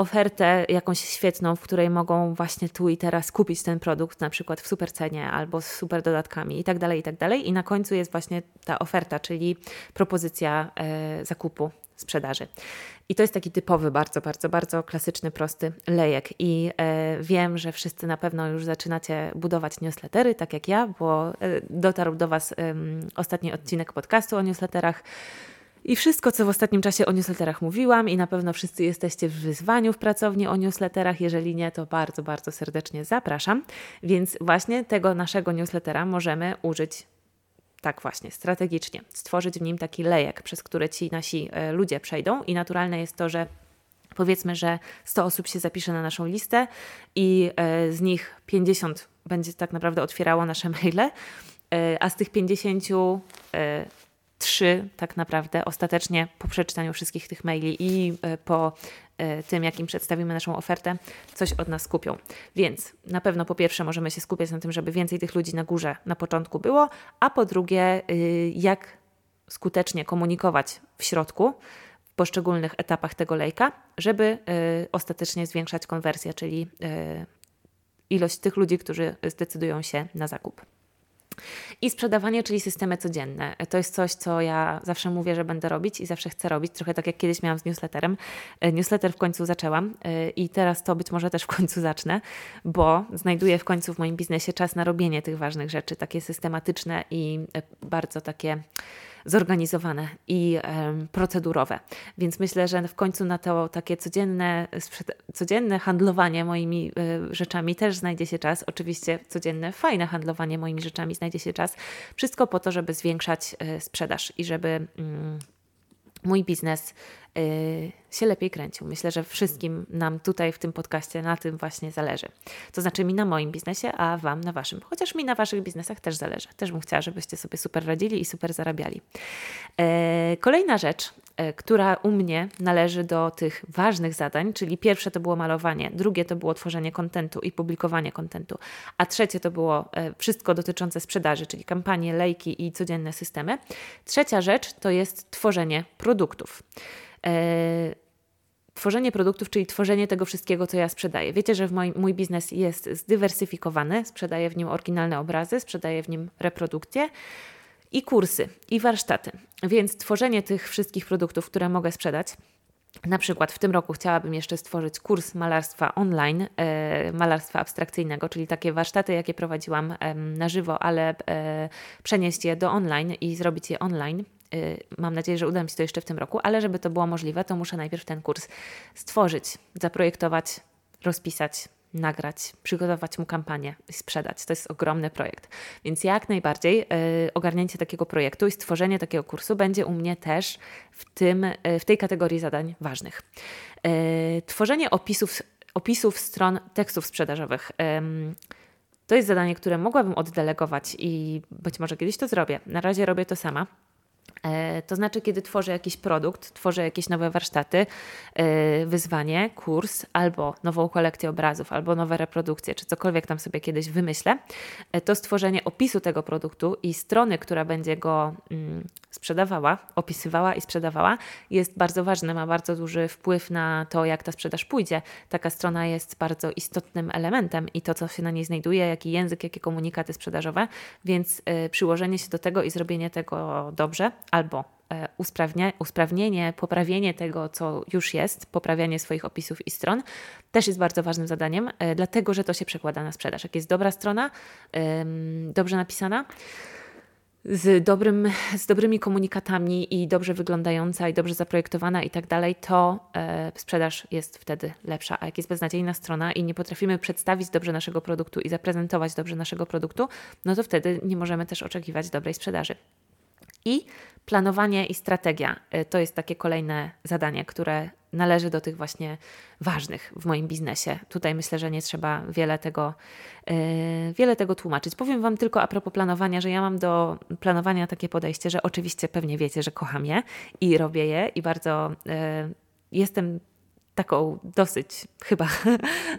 ofertę jakąś świetną, w której mogą właśnie tu i teraz kupić ten produkt, na przykład w super cenie albo z super dodatkami i tak dalej, i tak dalej. I na końcu jest właśnie ta oferta, czyli propozycja e, zakupu, sprzedaży. I to jest taki typowy, bardzo, bardzo, bardzo klasyczny, prosty lejek. I e, wiem, że wszyscy na pewno już zaczynacie budować newslettery, tak jak ja, bo e, dotarł do Was e, ostatni odcinek podcastu o newsletterach. I wszystko, co w ostatnim czasie o newsletterach mówiłam, i na pewno wszyscy jesteście w wyzwaniu w pracowni o newsletterach. Jeżeli nie, to bardzo, bardzo serdecznie zapraszam. Więc właśnie tego naszego newslettera możemy użyć tak właśnie strategicznie. Stworzyć w nim taki lejek, przez który ci nasi ludzie przejdą, i naturalne jest to, że powiedzmy, że sto osób się zapisze na naszą listę i z nich pięćdziesiąt będzie tak naprawdę otwierało nasze maile, a z tych pięćdziesięciu trzy tak naprawdę ostatecznie po przeczytaniu wszystkich tych maili i po tym, jakim przedstawimy naszą ofertę, coś od nas kupią. Więc na pewno po pierwsze możemy się skupiać na tym, żeby więcej tych ludzi na górze na początku było, a po drugie jak skutecznie komunikować w środku, w poszczególnych etapach tego lejka, żeby ostatecznie zwiększać konwersję, czyli ilość tych ludzi, którzy zdecydują się na zakup. I sprzedawanie, czyli systemy codzienne. To jest coś, co ja zawsze mówię, że będę robić i zawsze chcę robić. Trochę tak jak kiedyś miałam z newsletterem. Newsletter w końcu zaczęłam i teraz to być może też w końcu zacznę, bo znajduję w końcu w moim biznesie czas na robienie tych ważnych rzeczy, takie systematyczne i bardzo takie zorganizowane i um, procedurowe. Więc myślę, że w końcu na to takie codzienne, codzienne handlowanie moimi y, rzeczami też znajdzie się czas. Oczywiście codzienne, fajne handlowanie moimi rzeczami znajdzie się czas. Wszystko po to, żeby zwiększać y, sprzedaż i żeby y, mój biznes y, się lepiej kręcił. Myślę, że wszystkim nam tutaj w tym podcaście na tym właśnie zależy. To znaczy mi na moim biznesie, a Wam na Waszym. Chociaż mi na Waszych biznesach też zależy. Też bym chciała, żebyście sobie super radzili i super zarabiali. E, kolejna rzecz, e, która u mnie należy do tych ważnych zadań, czyli pierwsze to było malowanie, drugie to było tworzenie kontentu i publikowanie kontentu, a trzecie to było e, wszystko dotyczące sprzedaży, czyli kampanie, lejki i codzienne systemy. Trzecia rzecz to jest tworzenie produktów. E, tworzenie produktów, czyli tworzenie tego wszystkiego, co ja sprzedaję. Wiecie, że w moim, mój biznes jest zdywersyfikowany, sprzedaję w nim oryginalne obrazy, sprzedaję w nim reprodukcje i kursy, i warsztaty. Więc tworzenie tych wszystkich produktów, które mogę sprzedać, na przykład w tym roku chciałabym jeszcze stworzyć kurs malarstwa online, e, malarstwa abstrakcyjnego, czyli takie warsztaty, jakie prowadziłam e, na żywo, ale e, przenieść je do online i zrobić je online. Mam nadzieję, że uda mi się to jeszcze w tym roku, ale żeby to było możliwe, to muszę najpierw ten kurs stworzyć, zaprojektować, rozpisać, nagrać, przygotować mu kampanię i sprzedać. To jest ogromny projekt. Więc jak najbardziej yy, ogarnięcie takiego projektu i stworzenie takiego kursu będzie u mnie też w, tym, yy, w tej kategorii zadań ważnych. Yy, tworzenie opisów, opisów stron tekstów sprzedażowych. Yy, to jest zadanie, które mogłabym oddelegować i być może kiedyś to zrobię. Na razie robię to sama. To znaczy, kiedy tworzę jakiś produkt, tworzę jakieś nowe warsztaty, wyzwanie, kurs, albo nową kolekcję obrazów, albo nowe reprodukcje, czy cokolwiek tam sobie kiedyś wymyślę, to stworzenie opisu tego produktu i strony, która będzie go sprzedawała, opisywała i sprzedawała, jest bardzo ważne, ma bardzo duży wpływ na to, jak ta sprzedaż pójdzie. Taka strona jest bardzo istotnym elementem i to, co się na niej znajduje, jaki język, jakie komunikaty sprzedażowe, więc przyłożenie się do tego i zrobienie tego dobrze, albo usprawnia, usprawnienie, poprawienie tego, co już jest, poprawianie swoich opisów i stron też jest bardzo ważnym zadaniem, dlatego że to się przekłada na sprzedaż. Jak jest dobra strona, dobrze napisana, z, dobrym, z dobrymi komunikatami i dobrze wyglądająca i dobrze zaprojektowana i tak dalej, to e, sprzedaż jest wtedy lepsza. A jak jest beznadziejna strona i nie potrafimy przedstawić dobrze naszego produktu i zaprezentować dobrze naszego produktu, no to wtedy nie możemy też oczekiwać dobrej sprzedaży. I planowanie i strategia to jest takie kolejne zadanie, które należy do tych właśnie ważnych w moim biznesie. Tutaj myślę, że nie trzeba wiele tego, yy, wiele tego tłumaczyć. Powiem Wam tylko a propos planowania, że ja mam do planowania takie podejście, że oczywiście pewnie wiecie, że kocham je i robię je i bardzo yy, jestem taką dosyć chyba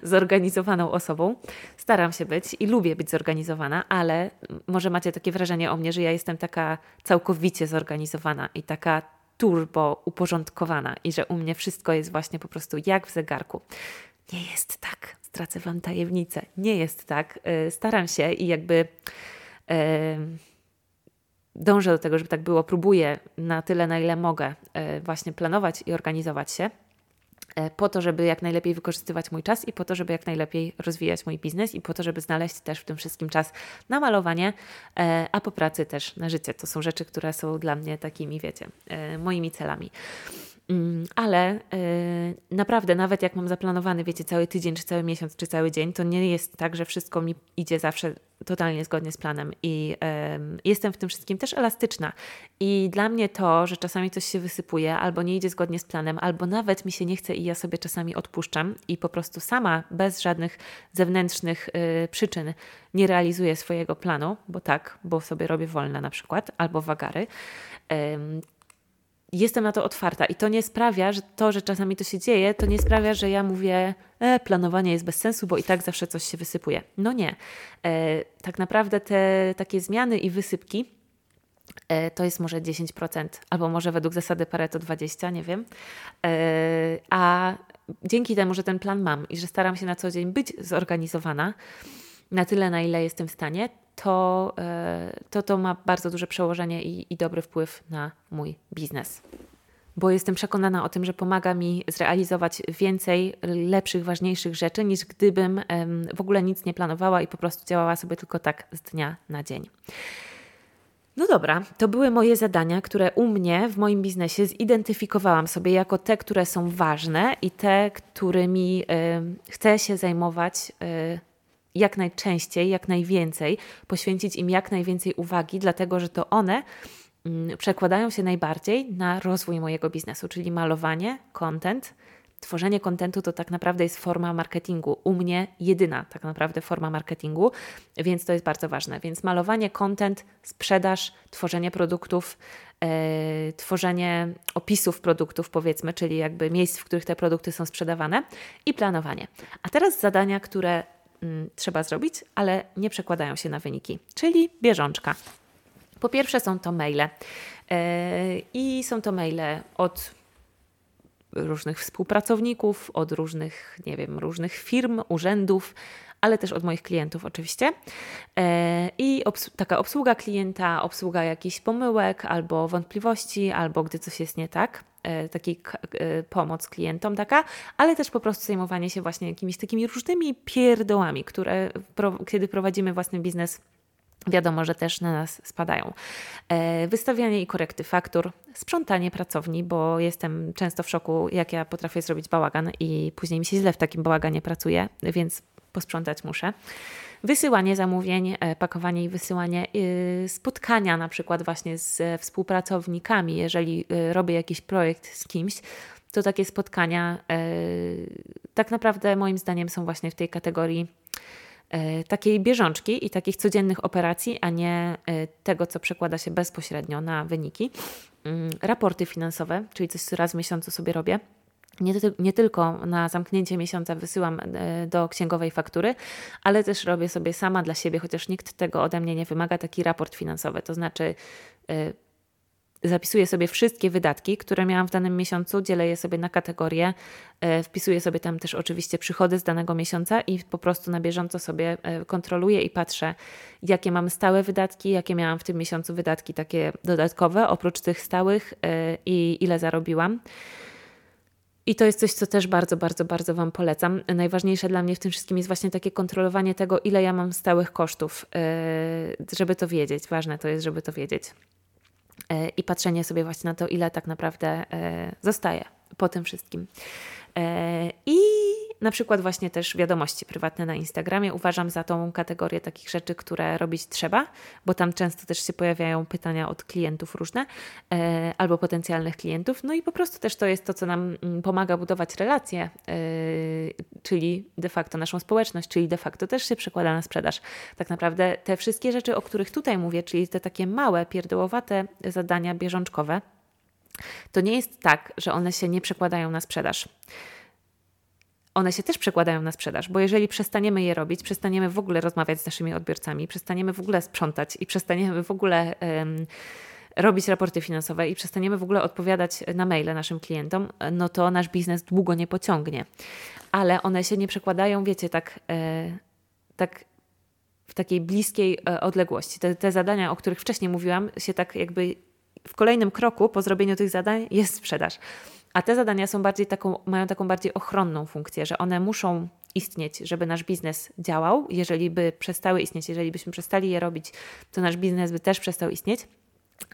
zorganizowaną osobą. Staram się być i lubię być zorganizowana, ale może macie takie wrażenie o mnie, że ja jestem taka całkowicie zorganizowana i taka turbo uporządkowana i że u mnie wszystko jest właśnie po prostu jak w zegarku. Nie jest tak, stracę wam tajemnicę, nie jest tak. Staram się i jakby yy, dążę do tego, żeby tak było, próbuję na tyle, na ile mogę yy, właśnie planować i organizować się, po to, żeby jak najlepiej wykorzystywać mój czas i po to, żeby jak najlepiej rozwijać mój biznes i po to, żeby znaleźć też w tym wszystkim czas na malowanie, a po pracy też na życie. To są rzeczy, które są dla mnie takimi, wiecie, moimi celami. Ale naprawdę nawet jak mam zaplanowany, wiecie, cały tydzień, czy cały miesiąc, czy cały dzień, to nie jest tak, że wszystko mi idzie zawsze totalnie zgodnie z planem i y, jestem w tym wszystkim też elastyczna. I dla mnie to, że czasami coś się wysypuje, albo nie idzie zgodnie z planem, albo nawet mi się nie chce i ja sobie czasami odpuszczam i po prostu sama, bez żadnych zewnętrznych y, przyczyn nie realizuję swojego planu, bo tak, bo sobie robię wolne na przykład, albo wagary, y, jestem na to otwarta i to nie sprawia, że to, że czasami to się dzieje, to nie sprawia, że ja mówię, e, planowanie jest bez sensu, bo i tak zawsze coś się wysypuje. No nie. E, tak naprawdę te takie zmiany i wysypki e, to jest może dziesięć procent albo może według zasady Pareto dwadzieścia procent, nie wiem. E, a dzięki temu, że ten plan mam i że staram się na co dzień być zorganizowana na tyle, na ile jestem w stanie, To, to to ma bardzo duże przełożenie i, i dobry wpływ na mój biznes. Bo jestem przekonana o tym, że pomaga mi zrealizować więcej lepszych, ważniejszych rzeczy, niż gdybym w ogóle nic nie planowała i po prostu działała sobie tylko tak z dnia na dzień. No dobra, to były moje zadania, które u mnie w moim biznesie zidentyfikowałam sobie jako te, które są ważne i te, którymi y, chcę się zajmować y, jak najczęściej, jak najwięcej, poświęcić im jak najwięcej uwagi, dlatego że to one przekładają się najbardziej na rozwój mojego biznesu, czyli malowanie, content. Tworzenie kontentu to tak naprawdę jest forma marketingu. U mnie jedyna tak naprawdę forma marketingu, więc to jest bardzo ważne. Więc malowanie, content, sprzedaż, tworzenie produktów, yy, tworzenie opisów produktów powiedzmy, czyli jakby miejsc, w których te produkty są sprzedawane i planowanie. A teraz zadania, które trzeba zrobić, ale nie przekładają się na wyniki, czyli bieżączka. Po pierwsze są to maile yy, i są to maile od różnych współpracowników, od różnych, nie wiem, różnych firm, urzędów, ale też od moich klientów oczywiście. Yy, I obs- taka obsługa klienta, obsługa jakichś pomyłek albo wątpliwości, albo gdy coś jest nie tak. Takiej pomoc klientom taka, ale też po prostu zajmowanie się właśnie jakimiś takimi różnymi pierdołami, które kiedy prowadzimy własny biznes, wiadomo, że też na nas spadają. Wystawianie i korekty faktur, sprzątanie pracowni, bo jestem często w szoku, jak ja potrafię zrobić bałagan i później mi się źle w takim bałaganie pracuje, więc posprzątać muszę. Wysyłanie zamówień, pakowanie i wysyłanie, spotkania na przykład właśnie z współpracownikami. Jeżeli robię jakiś projekt z kimś, to takie spotkania tak naprawdę moim zdaniem są właśnie w tej kategorii takiej bieżączki i takich codziennych operacji, a nie tego, co przekłada się bezpośrednio na wyniki. Raporty finansowe, czyli coś, co raz w miesiącu sobie robię. Nie, nie tylko na zamknięcie miesiąca wysyłam do księgowej faktury, ale też robię sobie sama dla siebie, chociaż nikt tego ode mnie nie wymaga, taki raport finansowy. To znaczy y, zapisuję sobie wszystkie wydatki, które miałam w danym miesiącu, dzielę je sobie na kategorie, y, wpisuję sobie tam też oczywiście przychody z danego miesiąca i po prostu na bieżąco sobie y, kontroluję i patrzę, jakie mam stałe wydatki, jakie miałam w tym miesiącu wydatki takie dodatkowe, oprócz tych stałych y, i ile zarobiłam. I to jest coś, co też bardzo, bardzo, bardzo Wam polecam. Najważniejsze dla mnie w tym wszystkim jest właśnie takie kontrolowanie tego, ile ja mam stałych kosztów, żeby to wiedzieć. Ważne to jest, żeby to wiedzieć. I patrzenie sobie właśnie na to, ile tak naprawdę zostaje po tym wszystkim. I na przykład właśnie też wiadomości prywatne na Instagramie. Uważam za tą kategorię takich rzeczy, które robić trzeba, bo tam często też się pojawiają pytania od klientów różne e, albo potencjalnych klientów. No i po prostu też to jest to, co nam pomaga budować relacje, e, czyli de facto naszą społeczność, czyli de facto też się przekłada na sprzedaż. Tak naprawdę te wszystkie rzeczy, o których tutaj mówię, czyli te takie małe, pierdołowate zadania bieżączkowe, to nie jest tak, że one się nie przekładają na sprzedaż. One się też przekładają na sprzedaż, bo jeżeli przestaniemy je robić, przestaniemy w ogóle rozmawiać z naszymi odbiorcami, przestaniemy w ogóle sprzątać i przestaniemy w ogóle um, robić raporty finansowe i przestaniemy w ogóle odpowiadać na maile naszym klientom, no to nasz biznes długo nie pociągnie. Ale one się nie przekładają, wiecie, tak, e, tak w takiej bliskiej e, odległości. Te, te zadania, o których wcześniej mówiłam, się tak jakby w kolejnym kroku po zrobieniu tych zadań jest sprzedaż. A te zadania są bardziej taką, mają taką bardziej ochronną funkcję, że one muszą istnieć, żeby nasz biznes działał. Jeżeli by przestały istnieć, jeżeli byśmy przestali je robić, to nasz biznes by też przestał istnieć.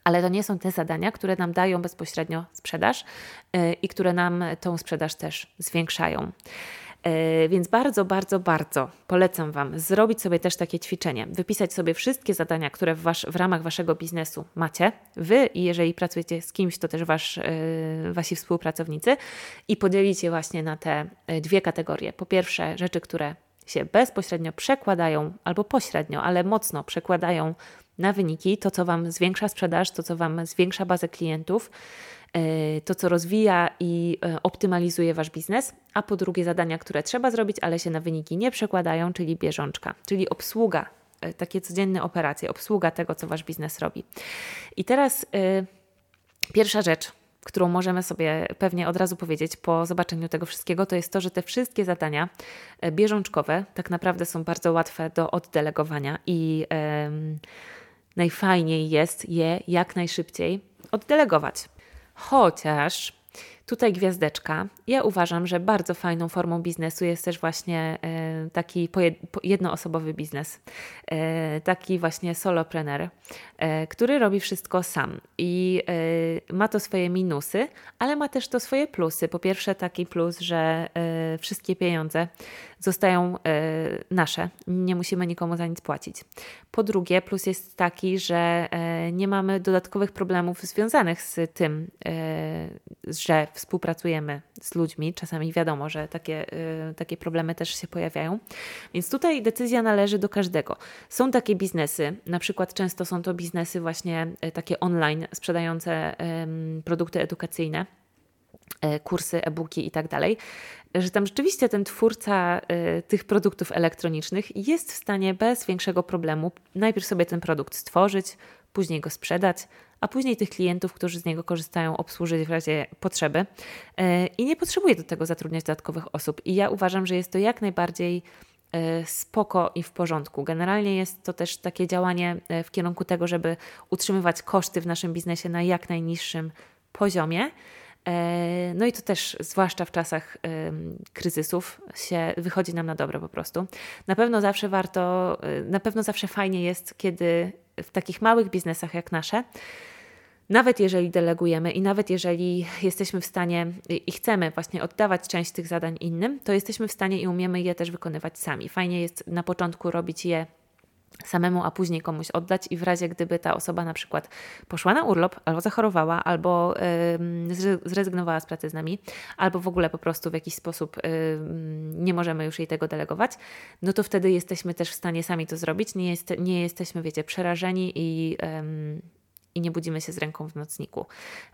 Ale to nie są te zadania, które nam dają bezpośrednio sprzedaż yy, i które nam tą sprzedaż też zwiększają. Yy, więc bardzo, bardzo, bardzo polecam Wam zrobić sobie też takie ćwiczenie. Wypisać sobie wszystkie zadania, które w, wasz, w ramach Waszego biznesu macie. Wy i jeżeli pracujecie z kimś, to też wasz, yy, Wasi współpracownicy i podzielić je właśnie na te dwie kategorie. Po pierwsze rzeczy, które się bezpośrednio przekładają albo pośrednio, ale mocno przekładają na wyniki, to co Wam zwiększa sprzedaż, to co Wam zwiększa bazę klientów, to co rozwija i optymalizuje Wasz biznes, a po drugie zadania, które trzeba zrobić, ale się na wyniki nie przekładają, czyli bieżączka, czyli obsługa, takie codzienne operacje, obsługa tego, co Wasz biznes robi. I teraz y, pierwsza rzecz, którą możemy sobie pewnie od razu powiedzieć po zobaczeniu tego wszystkiego, to jest to, że te wszystkie zadania bieżączkowe tak naprawdę są bardzo łatwe do oddelegowania i y, najfajniej jest je jak najszybciej oddelegować. Chociaż tutaj gwiazdeczka, ja uważam, że bardzo fajną formą biznesu jest też właśnie taki jednoosobowy biznes, taki właśnie solopreneur, który robi wszystko sam i ma to swoje minusy, ale ma też to swoje plusy. Po pierwsze taki plus, że wszystkie pieniądze zostają nasze, nie musimy nikomu za nic płacić. Po drugie plus jest taki, że nie mamy dodatkowych problemów związanych z tym, że współpracujemy z ludźmi. Czasami wiadomo, że takie, yy, takie problemy też się pojawiają. Więc tutaj decyzja należy do każdego. Są takie biznesy, na przykład często są to biznesy właśnie y, takie online, sprzedające y, produkty edukacyjne, y, kursy, e-booki i tak dalej, że tam rzeczywiście ten twórca y, tych produktów elektronicznych jest w stanie bez większego problemu najpierw sobie ten produkt stworzyć, później go sprzedać, a później tych klientów, którzy z niego korzystają, obsłużyć w razie potrzeby yy, i nie potrzebuje do tego zatrudniać dodatkowych osób. I ja uważam, że jest to jak najbardziej yy, spoko i w porządku. Generalnie jest to też takie działanie w kierunku tego, żeby utrzymywać koszty w naszym biznesie na jak najniższym poziomie. No i to też, zwłaszcza w czasach ym, kryzysów, się wychodzi nam na dobre po prostu. Na pewno zawsze warto, yy, na pewno zawsze fajnie jest, kiedy w takich małych biznesach jak nasze, nawet jeżeli delegujemy i nawet jeżeli jesteśmy w stanie i chcemy właśnie oddawać część tych zadań innym, to jesteśmy w stanie i umiemy je też wykonywać sami. Fajnie jest na początku robić je samemu, a później komuś oddać i w razie gdyby ta osoba na przykład poszła na urlop, albo zachorowała, albo yy, zrezygnowała z pracy z nami, albo w ogóle po prostu w jakiś sposób yy, nie możemy już jej tego delegować, no to wtedy jesteśmy też w stanie sami to zrobić, nie, jest, nie jesteśmy, wiecie, przerażeni i, yy, i nie budzimy się z ręką w nocniku.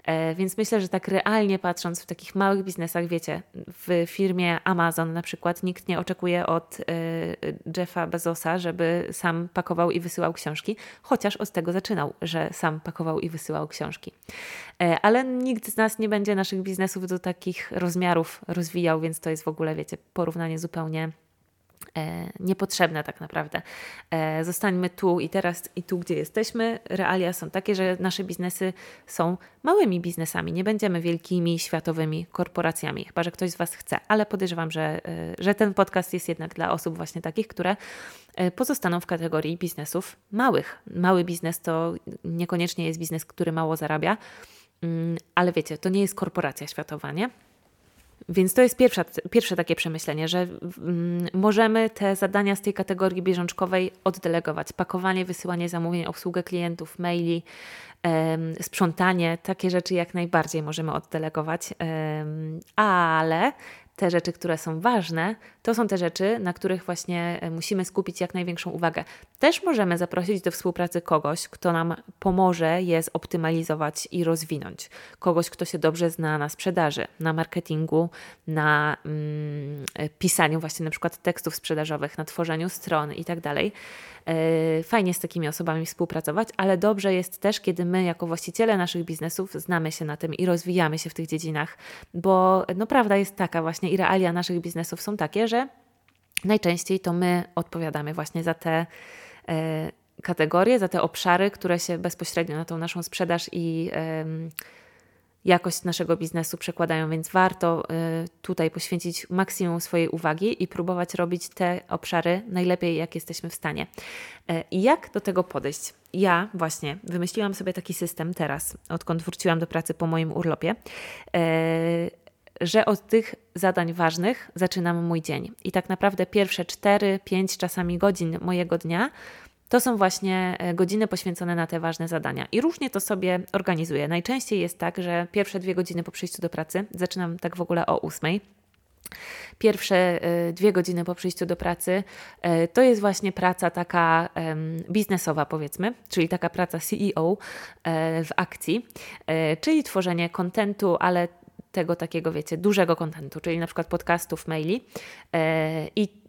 Yy, więc myślę, że tak realnie patrząc w takich małych biznesach, wiecie, w firmie Amazon na przykład nikt nie oczekuje od yy, Jeffa Bezosa, żeby sam pakował i wysyłał książki, chociaż od tego zaczynał, że sam pakował i wysyłał książki. Yy, ale nikt z nas nie będzie naszych biznesów do takich rozmiarów rozwijał, więc to jest w ogóle, wiecie, porównanie zupełnie E, niepotrzebne tak naprawdę. E, zostańmy tu i teraz i tu, gdzie jesteśmy. Realia są takie, że nasze biznesy są małymi biznesami. Nie będziemy wielkimi, światowymi korporacjami, chyba że ktoś z Was chce, ale podejrzewam, że, e, że ten podcast jest jednak dla osób właśnie takich, które e, pozostaną w kategorii biznesów małych. Mały biznes to niekoniecznie jest biznes, który mało zarabia, mm, ale wiecie, to nie jest korporacja światowa, nie? Więc to jest pierwsze, pierwsze takie przemyślenie, że mm, możemy te zadania z tej kategorii bieżączkowej oddelegować. Pakowanie, wysyłanie zamówień, obsługę klientów, maili, em, sprzątanie, takie rzeczy jak najbardziej możemy oddelegować, em, ale te rzeczy, które są ważne, to są te rzeczy, na których właśnie musimy skupić jak największą uwagę. Też możemy zaprosić do współpracy kogoś, kto nam pomoże je zoptymalizować i rozwinąć. Kogoś, kto się dobrze zna na sprzedaży, na marketingu, na mm, pisaniu właśnie na przykład tekstów sprzedażowych, na tworzeniu stron i tak dalej. Fajnie z takimi osobami współpracować, ale dobrze jest też, kiedy my jako właściciele naszych biznesów znamy się na tym i rozwijamy się w tych dziedzinach, bo no, prawda jest taka właśnie i realia naszych biznesów są takie, że najczęściej to my odpowiadamy właśnie za te e, kategorie, za te obszary, które się bezpośrednio na tą naszą sprzedaż i e, jakość naszego biznesu przekładają, więc warto y, tutaj poświęcić maksimum swojej uwagi i próbować robić te obszary najlepiej, jak jesteśmy w stanie. I y, jak do tego podejść? Ja właśnie wymyśliłam sobie taki system teraz, odkąd wróciłam do pracy po moim urlopie, y, że od tych zadań ważnych zaczynam mój dzień. I tak naprawdę pierwsze cztery, pięć czasami godzin mojego dnia to są właśnie godziny poświęcone na te ważne zadania i różnie to sobie organizuję. Najczęściej jest tak, że pierwsze dwie godziny po przyjściu do pracy, zaczynam tak w ogóle o ósmej, pierwsze dwie godziny po przyjściu do pracy to jest właśnie praca taka biznesowa powiedzmy, czyli taka praca C E O w akcji, czyli tworzenie kontentu, ale tego takiego wiecie, dużego kontentu, czyli na przykład podcastów, maili i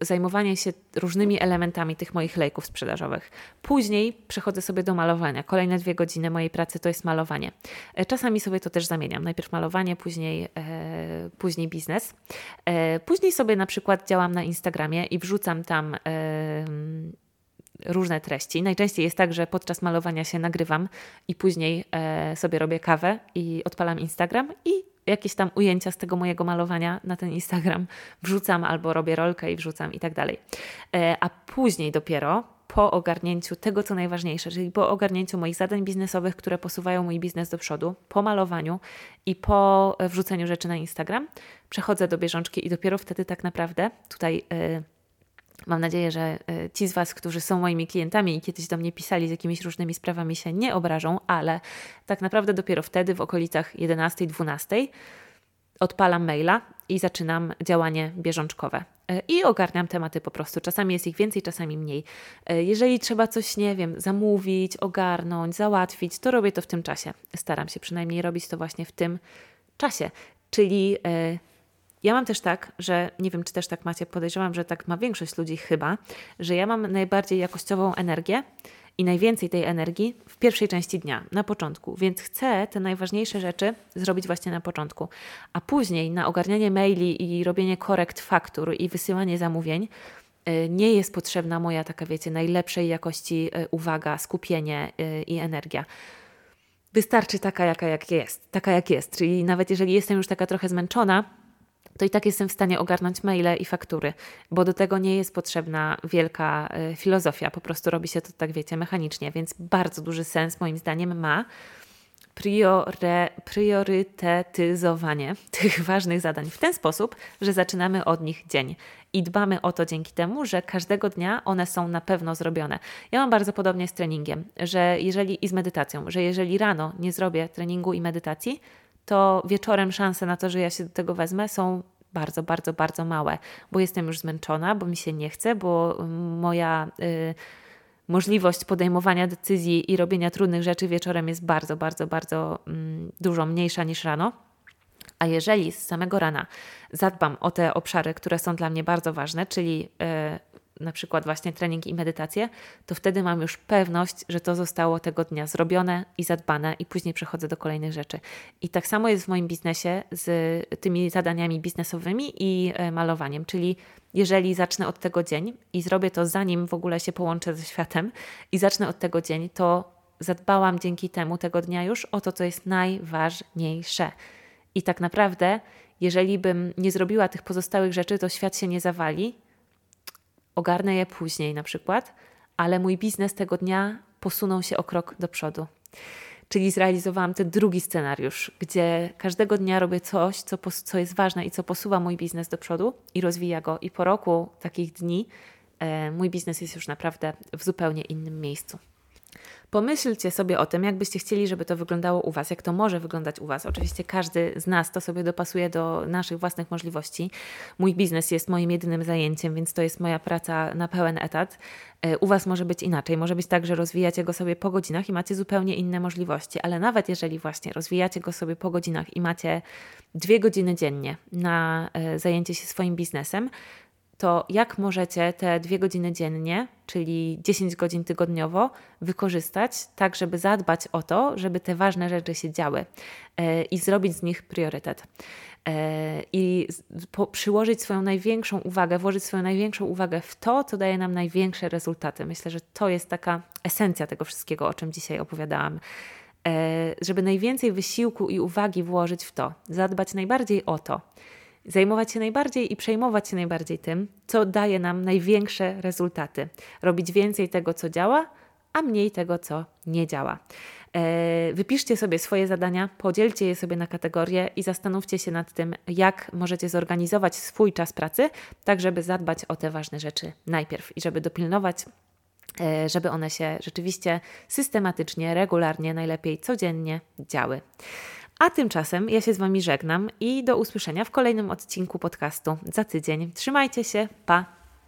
zajmowanie się różnymi elementami tych moich lejków sprzedażowych. Później przechodzę sobie do malowania. Kolejne dwie godziny mojej pracy to jest malowanie. Czasami sobie to też zamieniam. Najpierw malowanie, później, e, później biznes. E, później sobie na przykład działam na Instagramie i wrzucam tam e, różne treści. Najczęściej jest tak, że podczas malowania się nagrywam i później e, sobie robię kawę i odpalam Instagram i jakieś tam ujęcia z tego mojego malowania na ten Instagram wrzucam albo robię rolkę i wrzucam i tak dalej. A później dopiero po ogarnięciu tego, co najważniejsze, czyli po ogarnięciu moich zadań biznesowych, które posuwają mój biznes do przodu, po malowaniu i po wrzuceniu rzeczy na Instagram, przechodzę do bieżączki i dopiero wtedy tak naprawdę tutaj... Yy, Mam nadzieję, że ci z Was, którzy są moimi klientami i kiedyś do mnie pisali z jakimiś różnymi sprawami, się nie obrażą, ale tak naprawdę dopiero wtedy w okolicach jedenastej, dwunastej odpalam maila i zaczynam działanie bieżączkowe. I ogarniam tematy po prostu. Czasami jest ich więcej, czasami mniej. Jeżeli trzeba coś, nie wiem, zamówić, ogarnąć, załatwić, to robię to w tym czasie. Staram się przynajmniej robić to właśnie w tym czasie. Czyli... Ja mam też tak, że nie wiem, czy też tak macie, podejrzewam, że tak ma większość ludzi chyba, że ja mam najbardziej jakościową energię i najwięcej tej energii w pierwszej części dnia, na początku, więc chcę te najważniejsze rzeczy zrobić właśnie na początku, a później na ogarnianie maili i robienie korekt faktur i wysyłanie zamówień nie jest potrzebna moja taka, wiecie, najlepszej jakości uwaga, skupienie i energia. Wystarczy taka, jaka jak jest, taka jak jest, czyli nawet jeżeli jestem już taka trochę zmęczona, to i tak jestem w stanie ogarnąć maile i faktury, bo do tego nie jest potrzebna wielka y, filozofia, po prostu robi się to tak, wiecie, mechanicznie, więc bardzo duży sens moim zdaniem ma priore, priorytetyzowanie tych ważnych zadań w ten sposób, że zaczynamy od nich dzień i dbamy o to dzięki temu, że każdego dnia one są na pewno zrobione. Ja mam bardzo podobnie z treningiem, że jeżeli i z medytacją, że jeżeli rano nie zrobię treningu i medytacji, to wieczorem szanse na to, że ja się do tego wezmę, są bardzo, bardzo, bardzo małe, bo jestem już zmęczona, bo mi się nie chce, bo moja y, możliwość podejmowania decyzji i robienia trudnych rzeczy wieczorem jest bardzo, bardzo, bardzo mm, dużo mniejsza niż rano. A jeżeli z samego rana zadbam o te obszary, które są dla mnie bardzo ważne, czyli y, na przykład właśnie trening i medytację, to wtedy mam już pewność, że to zostało tego dnia zrobione i zadbane i później przechodzę do kolejnych rzeczy. I tak samo jest w moim biznesie z tymi zadaniami biznesowymi i malowaniem, czyli jeżeli zacznę od tego dzień i zrobię to zanim w ogóle się połączę ze światem i zacznę od tego dzień, to zadbałam dzięki temu tego dnia już o to, co jest najważniejsze. I tak naprawdę, jeżeli bym nie zrobiła tych pozostałych rzeczy, to świat się nie zawali, ogarnę je później na przykład, ale mój biznes tego dnia posunął się o krok do przodu. Czyli zrealizowałam ten drugi scenariusz, gdzie każdego dnia robię coś, co, pos- co jest ważne i co posuwa mój biznes do przodu i rozwija go. I po roku takich dni e, mój biznes jest już naprawdę w zupełnie innym miejscu. Pomyślcie sobie o tym, jakbyście chcieli, żeby to wyglądało u Was, jak to może wyglądać u Was. Oczywiście każdy z nas to sobie dopasuje do naszych własnych możliwości. Mój biznes jest moim jedynym zajęciem, więc to jest moja praca na pełen etat. U Was może być inaczej. Może być tak, że rozwijacie go sobie po godzinach i macie zupełnie inne możliwości, ale nawet jeżeli właśnie rozwijacie go sobie po godzinach i macie dwie godziny dziennie na zajęcie się swoim biznesem, to jak możecie te dwie godziny dziennie, czyli dziesięć godzin tygodniowo, wykorzystać tak, żeby zadbać o to, żeby te ważne rzeczy się działy yy, i zrobić z nich priorytet. Yy, I po, przyłożyć swoją największą uwagę, włożyć swoją największą uwagę w to, co daje nam największe rezultaty. Myślę, że to jest taka esencja tego wszystkiego, o czym dzisiaj opowiadałam. Yy, żeby najwięcej wysiłku i uwagi włożyć w to, zadbać najbardziej o to, zajmować się najbardziej i przejmować się najbardziej tym, co daje nam największe rezultaty. Robić więcej tego, co działa, a mniej tego, co nie działa. Eee, wypiszcie sobie swoje zadania, podzielcie je sobie na kategorie i zastanówcie się nad tym, jak możecie zorganizować swój czas pracy, tak żeby zadbać o te ważne rzeczy najpierw i żeby dopilnować, eee, żeby one się rzeczywiście systematycznie, regularnie, najlepiej codziennie działy. A tymczasem ja się z Wami żegnam i do usłyszenia w kolejnym odcinku podcastu za tydzień. Trzymajcie się, pa!